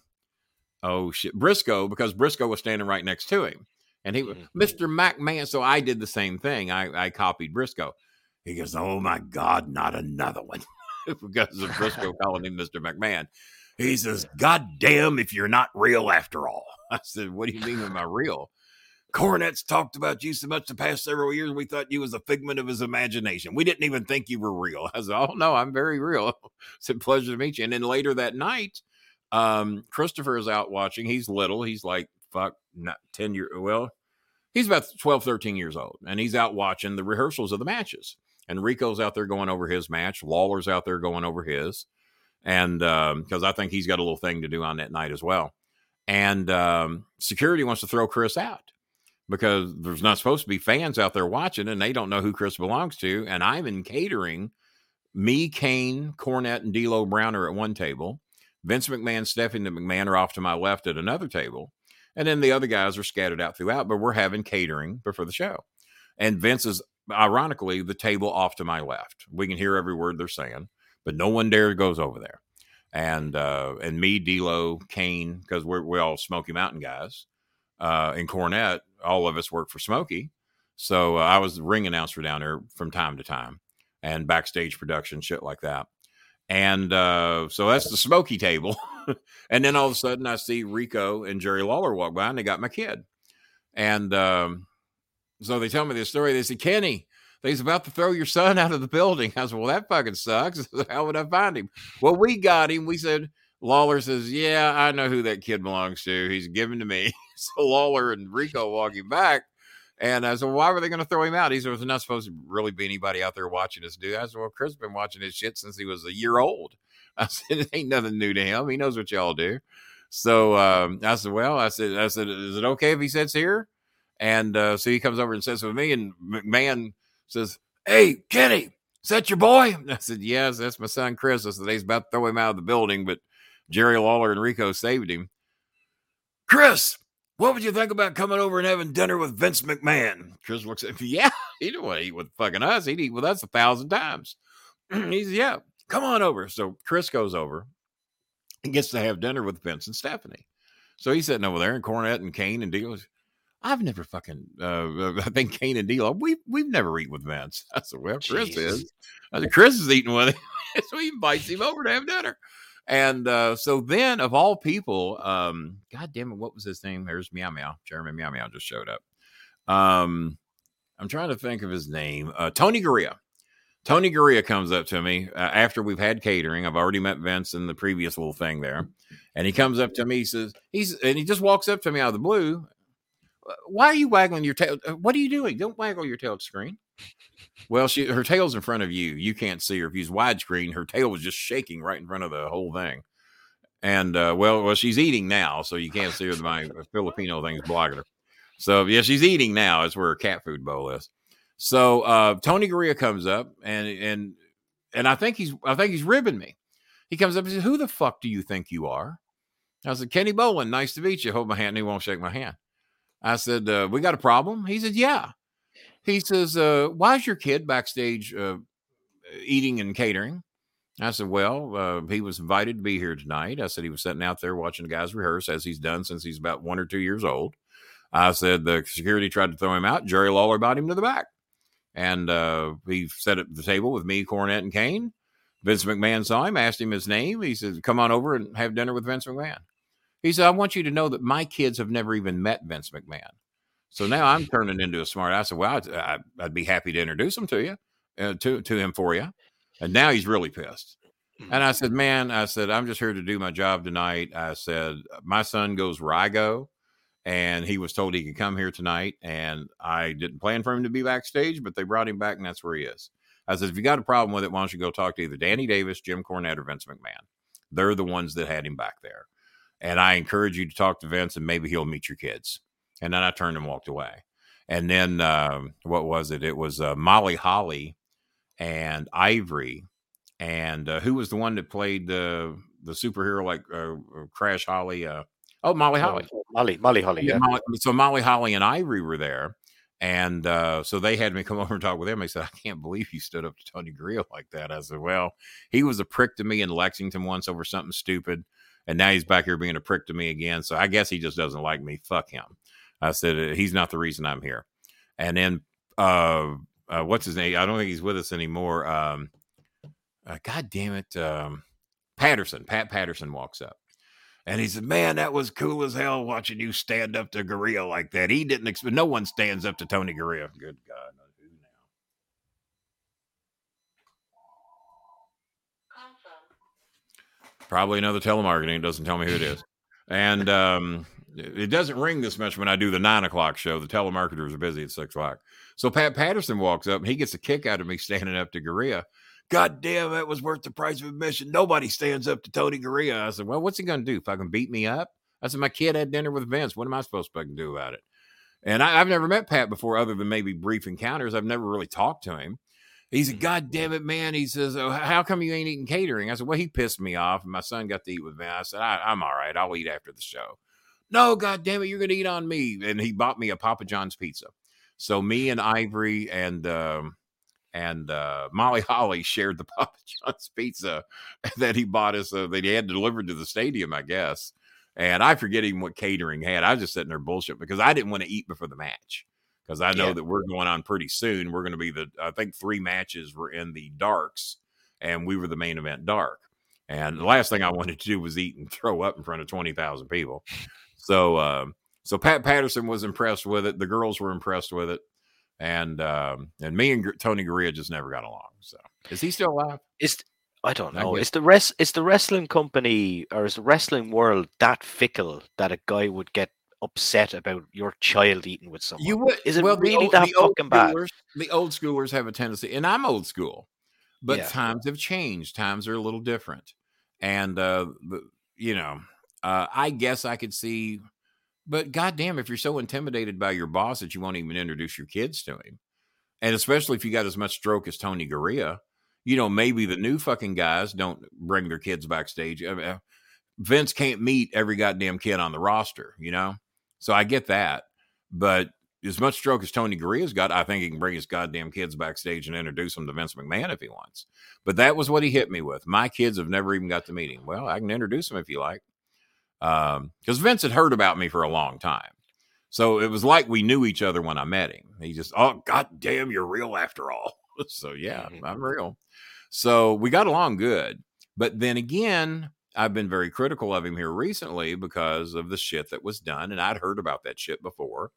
shit, Briscoe, because Briscoe was standing right next to him. And he was Mr. McMahon. So I did the same thing. I copied Briscoe. He goes, oh my God, not another one. Because of Briscoe calling him Mr. McMahon. He says, God damn if you're not real after all. I said, what do you mean am I real? Cornette's talked about you so much the past several years. We thought you was a figment of his imagination. We didn't even think you were real. I said, oh no, I'm very real. It's a pleasure to meet you. And then later that night, Christopher is out watching. He's little. He's like, fuck, not 10 years. Well, he's about 12, 13 years old, and he's out watching the rehearsals of the matches. And Rico's out there going over his match. Lawler's out there going over his. And because I think he's got a little thing to do on that night as well. And security wants to throw Chris out. because there's not supposed to be fans out there watching, and they don't know who Chris belongs to. And I'm in catering. Me, Kane, Cornette, and D'Lo Brown are at one table. Vince McMahon, Stephanie McMahon are off to my left at another table. And then the other guys are scattered out throughout, but we're having catering before the show. And Vince is, ironically, the table off to my left. We can hear every word they're saying, but no one there goes over there. And me, D'Lo, Kane, because we're all Smoky Mountain guys, and Cornette, all of us work for Smokey. So I was the ring announcer down there from time to time, and backstage production, shit like that. And so that's the Smokey table. And then all of a sudden I see Rico and Jerry Lawler walk by, and they got my kid. And so they tell me this story. They said, Kenny, they's about to throw your son out of the building. I said, well, that fucking sucks. How would I find him? Well, we got him. We said, Lawler says, yeah, I know who that kid belongs to. He's given to me. So Lawler and Rico walk him back. And I said, why were they going to throw him out? He said, there's not supposed to really be anybody out there watching this dude. I said, well, Chris has been watching his shit since he was a year old. I said, it ain't nothing new to him. He knows what y'all do. So I said, well, I said, is it okay if he sits here? And so he comes over and sits with me, and McMahon says, hey, Kenny, is that your boy? And I said, yes, that's my son, Chris. I said, he's about to throw him out of the building, but Jerry Lawler and Rico saved him. Chris, what would you think about coming over and having dinner with Vince McMahon? Chris looks at me, yeah, he didn't want to eat with fucking us. He'd eat with us 1,000 times. He's, yeah, come on over. So Chris goes over and gets to have dinner with Vince and Stephanie. So he's sitting over there, and Cornette and Kane and D'Lo. I've never fucking, I think Kane and D'Lo, we've never eaten with Vince. I said, well, Chris is. I said, Chris is eating with him. So he invites him over to have dinner. And so then, of all people, God damn it, what was his name? There's Meow Meow. Jeremy Meow Meow just showed up. I'm trying to think of his name. Tony Garea. Tony Garea comes up to me after we've had catering. I've already met Vince in the previous little thing there. And he comes up to me. He says, and he just walks up to me out of the blue. Why are you waggling your tail? What are you doing? Don't waggle your tail screen. Well, her tail's in front of you. You can't see her. If she's widescreen, her tail was just shaking right in front of the whole thing. And, well, she's eating now, so you can't see her. My Filipino thing's blocking her. So, yeah, she's eating now. It's where her cat food bowl is. So, Tony Garea comes up, and I think he's ribbing me. He comes up and says, who the fuck do you think you are? I said, Kenny Bolin, nice to meet you. Hold my hand, and he won't shake my hand. I said, we got a problem? He said, yeah. He says, why is your kid backstage eating and catering? I said, well, he was invited to be here tonight. I said, he was sitting out there watching the guys rehearse, as he's done since he's about 1 or 2 years old. I said, the security tried to throw him out. Jerry Lawler brought him to the back. And he sat at the table with me, Cornette, and Kane. Vince McMahon saw him, asked him his name. He said, come on over and have dinner with Vince McMahon. He said, I want you to know that my kids have never even met Vince McMahon. So now I'm turning into a smart. I said, well, I'd be happy to introduce him to you, to him for you. And now he's really pissed. And I said, man, I'm just here to do my job tonight. I said, my son goes where I go, and he was told he could come here tonight. And I didn't plan for him to be backstage, but they brought him back, and that's where he is. I said, if you got a problem with it, why don't you go talk to either Danny Davis, Jim Cornette, or Vince McMahon? They're the ones that had him back there. And I encourage you to talk to Vince, and maybe he'll meet your kids. And then I turned and walked away. And then what was it? It was Molly Holly and Ivory. And who was the one that played the superhero like Crash Holly? Molly Holly. Molly Holly, yeah. So Molly Holly and Ivory were there. And so they had me come over and talk with them. They said, I can't believe you stood up to Tony Garea like that. I said, well, he was a prick to me in Lexington once over something stupid. And now he's back here being a prick to me again. So I guess he just doesn't like me. Fuck him. I said, he's not the reason I'm here. And then, what's his name? I don't think he's with us anymore. God damn it. Pat Patterson walks up, and he said, man, that was cool as hell watching you stand up to Garea like that. He didn't expect, no one stands up to Tony Garea. Good God. Probably another telemarketing. It doesn't tell me who it is. And, it doesn't ring this much when I do the 9 o'clock show. The telemarketers are busy at 6 o'clock. So Pat Patterson walks up, and he gets a kick out of me standing up to Garea. God damn, that was worth the price of admission. Nobody stands up to Tony Garea. I said, well, what's he going to do? Fucking beat me up? I said, my kid had dinner with Vince. What am I supposed to fucking do about it? And I've never met Pat before, other than maybe brief encounters. I've never really talked to him. He said, "God damn it, man." He says, "Oh, how come you ain't eating catering?" I said, "Well, he pissed me off, and my son got to eat with me." I said, I'm all right. I'll eat after the show." "No, God damn it, you're going to eat on me." And he bought me a Papa John's pizza. So me and Ivory and Molly Holly shared the Papa John's pizza that he bought us, that he had delivered to the stadium, I guess. And I forget even what catering had. I was just sitting there bullshit because I didn't want to eat before the match, because I know that we're going on pretty soon. We're going to be I think 3 matches were in the darks, and we were the main event dark. And the last thing I wanted to do was eat and throw up in front of 20,000 people. So Pat Patterson was impressed with it. The girls were impressed with it. And me and Tony Garea just never got along. So is he still alive? I don't know. Is the wrestling company, or is the wrestling world that fickle that a guy would get upset about your child eating with someone? You would. Is it really that fucking bad? The old schoolers have a tendency, and I'm old school, but times have changed. Times are a little different. And, I guess I could see, but goddamn, if you're so intimidated by your boss that you won't even introduce your kids to him, and especially if you got as much stroke as Tony Garea, maybe the new fucking guys don't bring their kids backstage. I mean, Vince can't meet every goddamn kid on the roster, So I get that. But as much stroke as Tony Garea's got, I think he can bring his goddamn kids backstage and introduce them to Vince McMahon if he wants. But that was what he hit me with. My kids have never even got to meet him. Well, I can introduce them if you like. Because Vince had heard about me for a long time. So it was like we knew each other when I met him. He just, "Oh, goddamn, you're real after all." So, yeah, I'm real. So we got along good. But then again, I've been very critical of him here recently because of the shit that was done. And I'd heard about that shit before.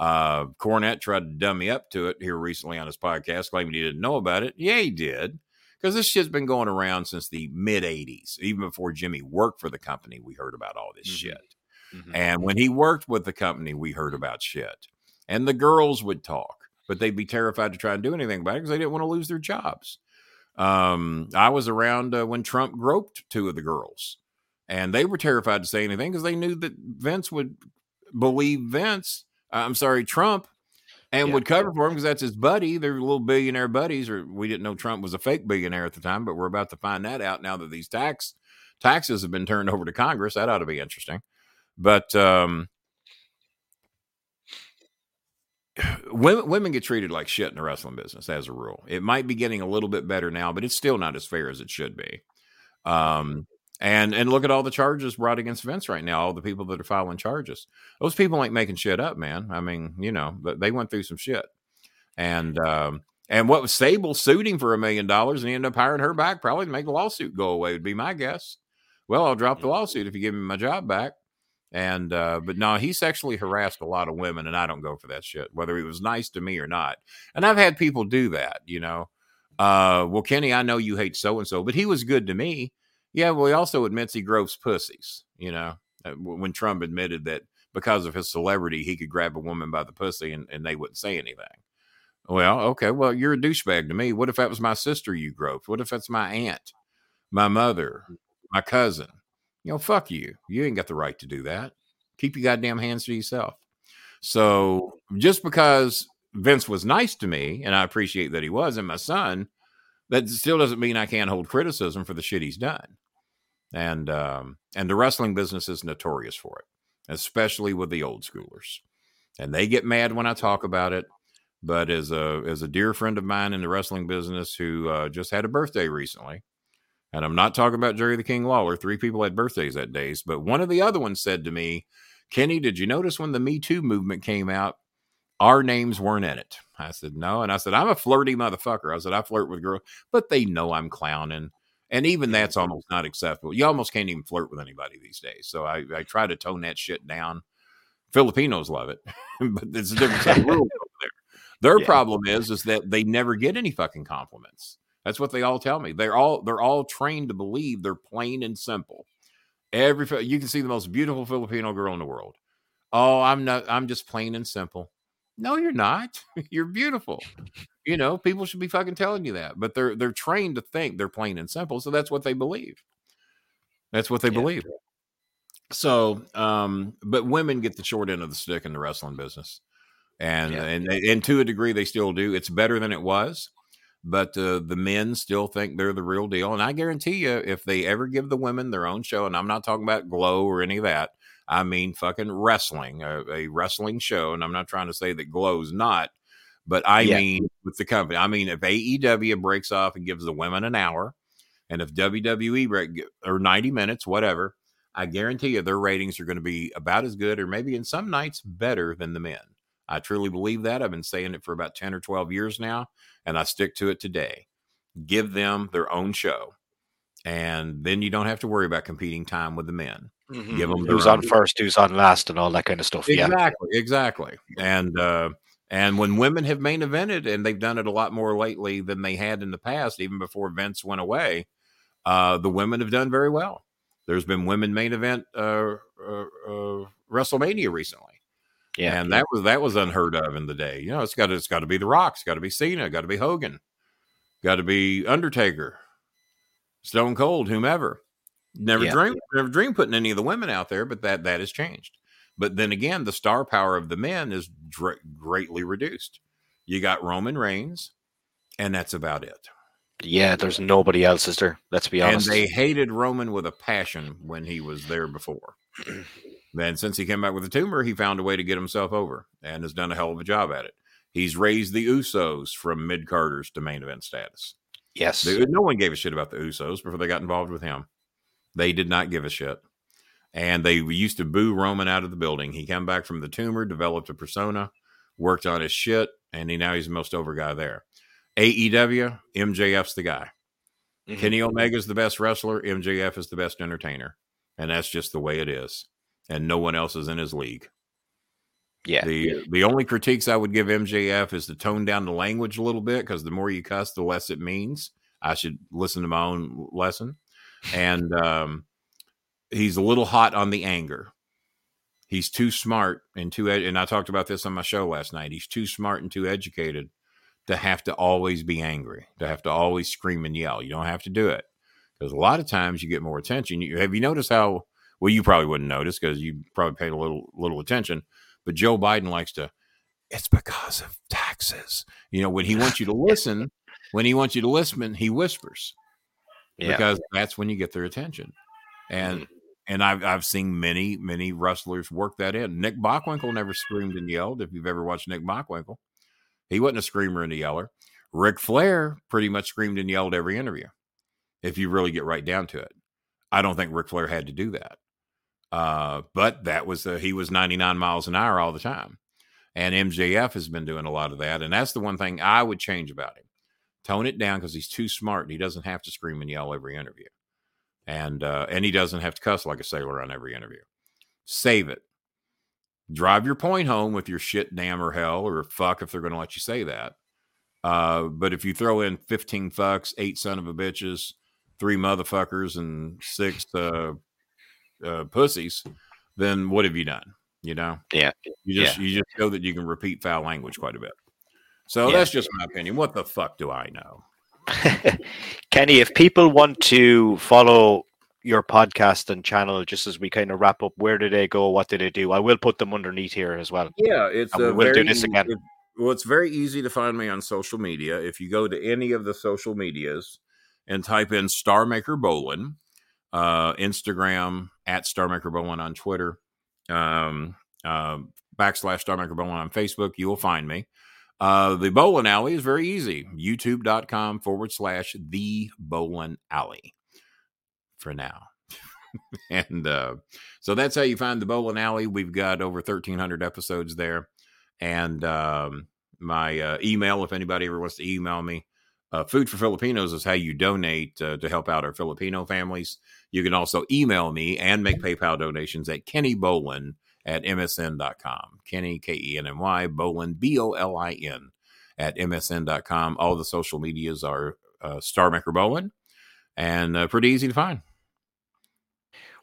Cornette tried to dumb me up to it here recently on his podcast, claiming he didn't know about it. Yeah, he did. Because this shit's been going around since the mid-'80s. Even before Jimmy worked for the company, we heard about all this shit. Mm-hmm. And when he worked with the company, we heard about shit. And the girls would talk, but they'd be terrified to try and do anything about it because they didn't want to lose their jobs. I was around when Trump groped 2 of the girls, and they were terrified to say anything because they knew that Vince would believe Trump, and would cover for him because that's his buddy. They're little billionaire buddies, or we didn't know Trump was a fake billionaire at the time, but we're about to find that out now that these taxes have been turned over to Congress. That ought to be interesting. But, women get treated like shit in the wrestling business as a rule. It might be getting a little bit better now, but it's still not as fair as it should be. And look at all the charges brought against Vince right now, all the people that are filing charges. Those people ain't making shit up, man. I mean, they went through some shit. And what was Sable sued him for $1 million, and he ended up hiring her back probably to make the lawsuit go away would be my guess. Well, I'll drop the lawsuit if you give me my job back. And, but no, he sexually harassed a lot of women, and I don't go for that shit, whether he was nice to me or not. And I've had people do that, well, Kenny, I know you hate so-and-so, but he was good to me. Yeah. Well, he also admits he gropes pussies, when Trump admitted that because of his celebrity, he could grab a woman by the pussy and they wouldn't say anything. Well, okay. Well, you're a douchebag to me. What if that was my sister you groped? What if that's my aunt, my mother, my cousin? Fuck you. You ain't got the right to do that. Keep your goddamn hands to yourself. So just because Vince was nice to me, and I appreciate that he was, and my son, that still doesn't mean I can't hold criticism for the shit he's done. And the wrestling business is notorious for it, especially with the old schoolers. And they get mad when I talk about it. But as a dear friend of mine in the wrestling business who just had a birthday recently, and I'm not talking about Jerry the King Lawler. 3 people had birthdays that day. But one of the other ones said to me, "Kenny, did you notice when the Me Too movement came out, our names weren't in it?" I said, "No." And I said, "I'm a flirty motherfucker." I said, "I flirt with girls, but they know I'm clowning." And even that's almost not acceptable. You almost can't even flirt with anybody these days. So I try to tone that shit down. Filipinos love it, but it's a different set of rules over there. Their problem is that they never get any fucking compliments. That's what they all tell me. They're all trained to believe they're plain and simple. You can see the most beautiful Filipino girl in the world. "Oh, I'm not. I'm just plain and simple." No, you're not. You're beautiful. People should be fucking telling you that. But they're trained to think they're plain and simple, so that's what they believe. That's what they believe. So, but women get the short end of the stick in the wrestling business. And to a degree, they still do. It's better than it was. But the men still think they're the real deal. And I guarantee you, if they ever give the women their own show, and I'm not talking about Glow or any of that, I mean fucking wrestling, a wrestling show. And I'm not trying to say that Glow's not, but I mean with the company. I mean, if AEW breaks off and gives the women an hour, and if WWE or 90 minutes, whatever, I guarantee you their ratings are going to be about as good or maybe in some nights better than the men. I truly believe that. I've been saying it for about 10 or 12 years now, and I stick to it today. Give them their own show, and then you don't have to worry about competing time with the men. Mm-hmm. Give them who's on first, who's on last, and all that kind of stuff. Exactly. And when women have main evented, and they've done it a lot more lately than they had in the past, even before Vince went away, the women have done very well. There's been women main event WrestleMania recently. Yeah, and that was unheard of in the day. You know, it's got to be The Rock, it's got to be Cena, got to be Hogan, got to be Undertaker, Stone Cold, whomever. Never dreamed putting any of the women out there, but that has changed. But then again, the star power of the men is greatly reduced. You got Roman Reigns, and that's about it. Yeah, there's nobody else, is there? Let's be honest. And they hated Roman with a passion when he was there before. Then since he came back with a tumor, he found a way to get himself over and has done a hell of a job at it. He's raised the Usos from mid-carders to main event status. Yes. No one gave a shit about the Usos before they got involved with him. They did not give a shit. And they used to boo Roman out of the building. He came back from the tumor, developed a persona, worked on his shit, and now he's the most over guy there. AEW, MJF's the guy. Mm-hmm. Kenny Omega's the best wrestler. MJF is the best entertainer. And that's just the way it is. And no one else is in his league. Yeah. The only critiques I would give MJF is to tone down the language a little bit, because the more you cuss, the less it means. I should listen to my own lesson. And he's a little hot on the anger. He's too smart and and I talked about this on my show last night. He's too smart and too educated to have to always be angry, to have to always scream and yell. You don't have to do it, because a lot of times you get more attention. Have you noticed how? Well, you probably wouldn't notice because you probably paid a little attention. But Joe Biden likes to, it's because of taxes. You know, when he wants you to listen, he whispers. Yeah. Because that's when you get their attention. And I've seen many, many wrestlers work that in. Nick Bockwinkel never screamed and yelled. If you've ever watched Nick Bockwinkel, he wasn't a screamer and a yeller. Ric Flair pretty much screamed and yelled every interview, if you really get right down to it. I don't think Ric Flair had to do that. But that was he was 99 miles an hour all the time. And MJF has been doing a lot of that. And that's the one thing I would change about him. Tone it down, because he's too smart and he doesn't have to scream and yell every interview. And he doesn't have to cuss like a sailor on every interview. Save it. Drive your point home with your shit, damn, or hell, or fuck if they're going to let you say that. But if you throw in 15 fucks, 8 son of a bitches, 3 motherfuckers, and 6 pussies, then what have you done? You know? Yeah. You just know that you can repeat foul language quite a bit. So that's just my opinion. What the fuck do I know? Kenny, if people want to follow your podcast and channel, just as we kind of wrap up, where do they go? What do they do? I will put them underneath here as well. Yeah. We'll do this again. It's very easy to find me on social media. If you go to any of the social medias and type in Starmaker Bolin, Instagram at Starmaker Bolin on Twitter, / Starmaker Bolin on Facebook, you will find me. The Bolin Alley is very easy. YouTube.com/ The Bolin Alley for now. And so that's how you find the Bolin Alley. We've got over 1,300 episodes there. And my email, if anybody ever wants to email me, Food for Filipinos is how you donate to help out our Filipino families. You can also email me and make PayPal donations at KennyBolin@msn.com. Kenny, Kenny, Bolin, Bolin @msn.com. All the social medias are Starmaker Bolin, and pretty easy to find.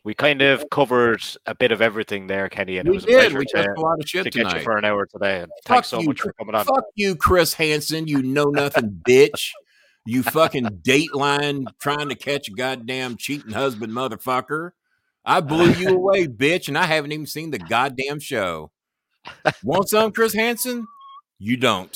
We kind of covered a bit of everything there, Kenny, and it was a pleasure to get you for an hour today. And thanks so much for coming on. Fuck you, Chris Hansen, you know-nothing bitch. You fucking Dateline trying to catch a goddamn cheating husband motherfucker. I blew you away, bitch, and I haven't even seen the goddamn show. Want some, Chris Hansen? You don't.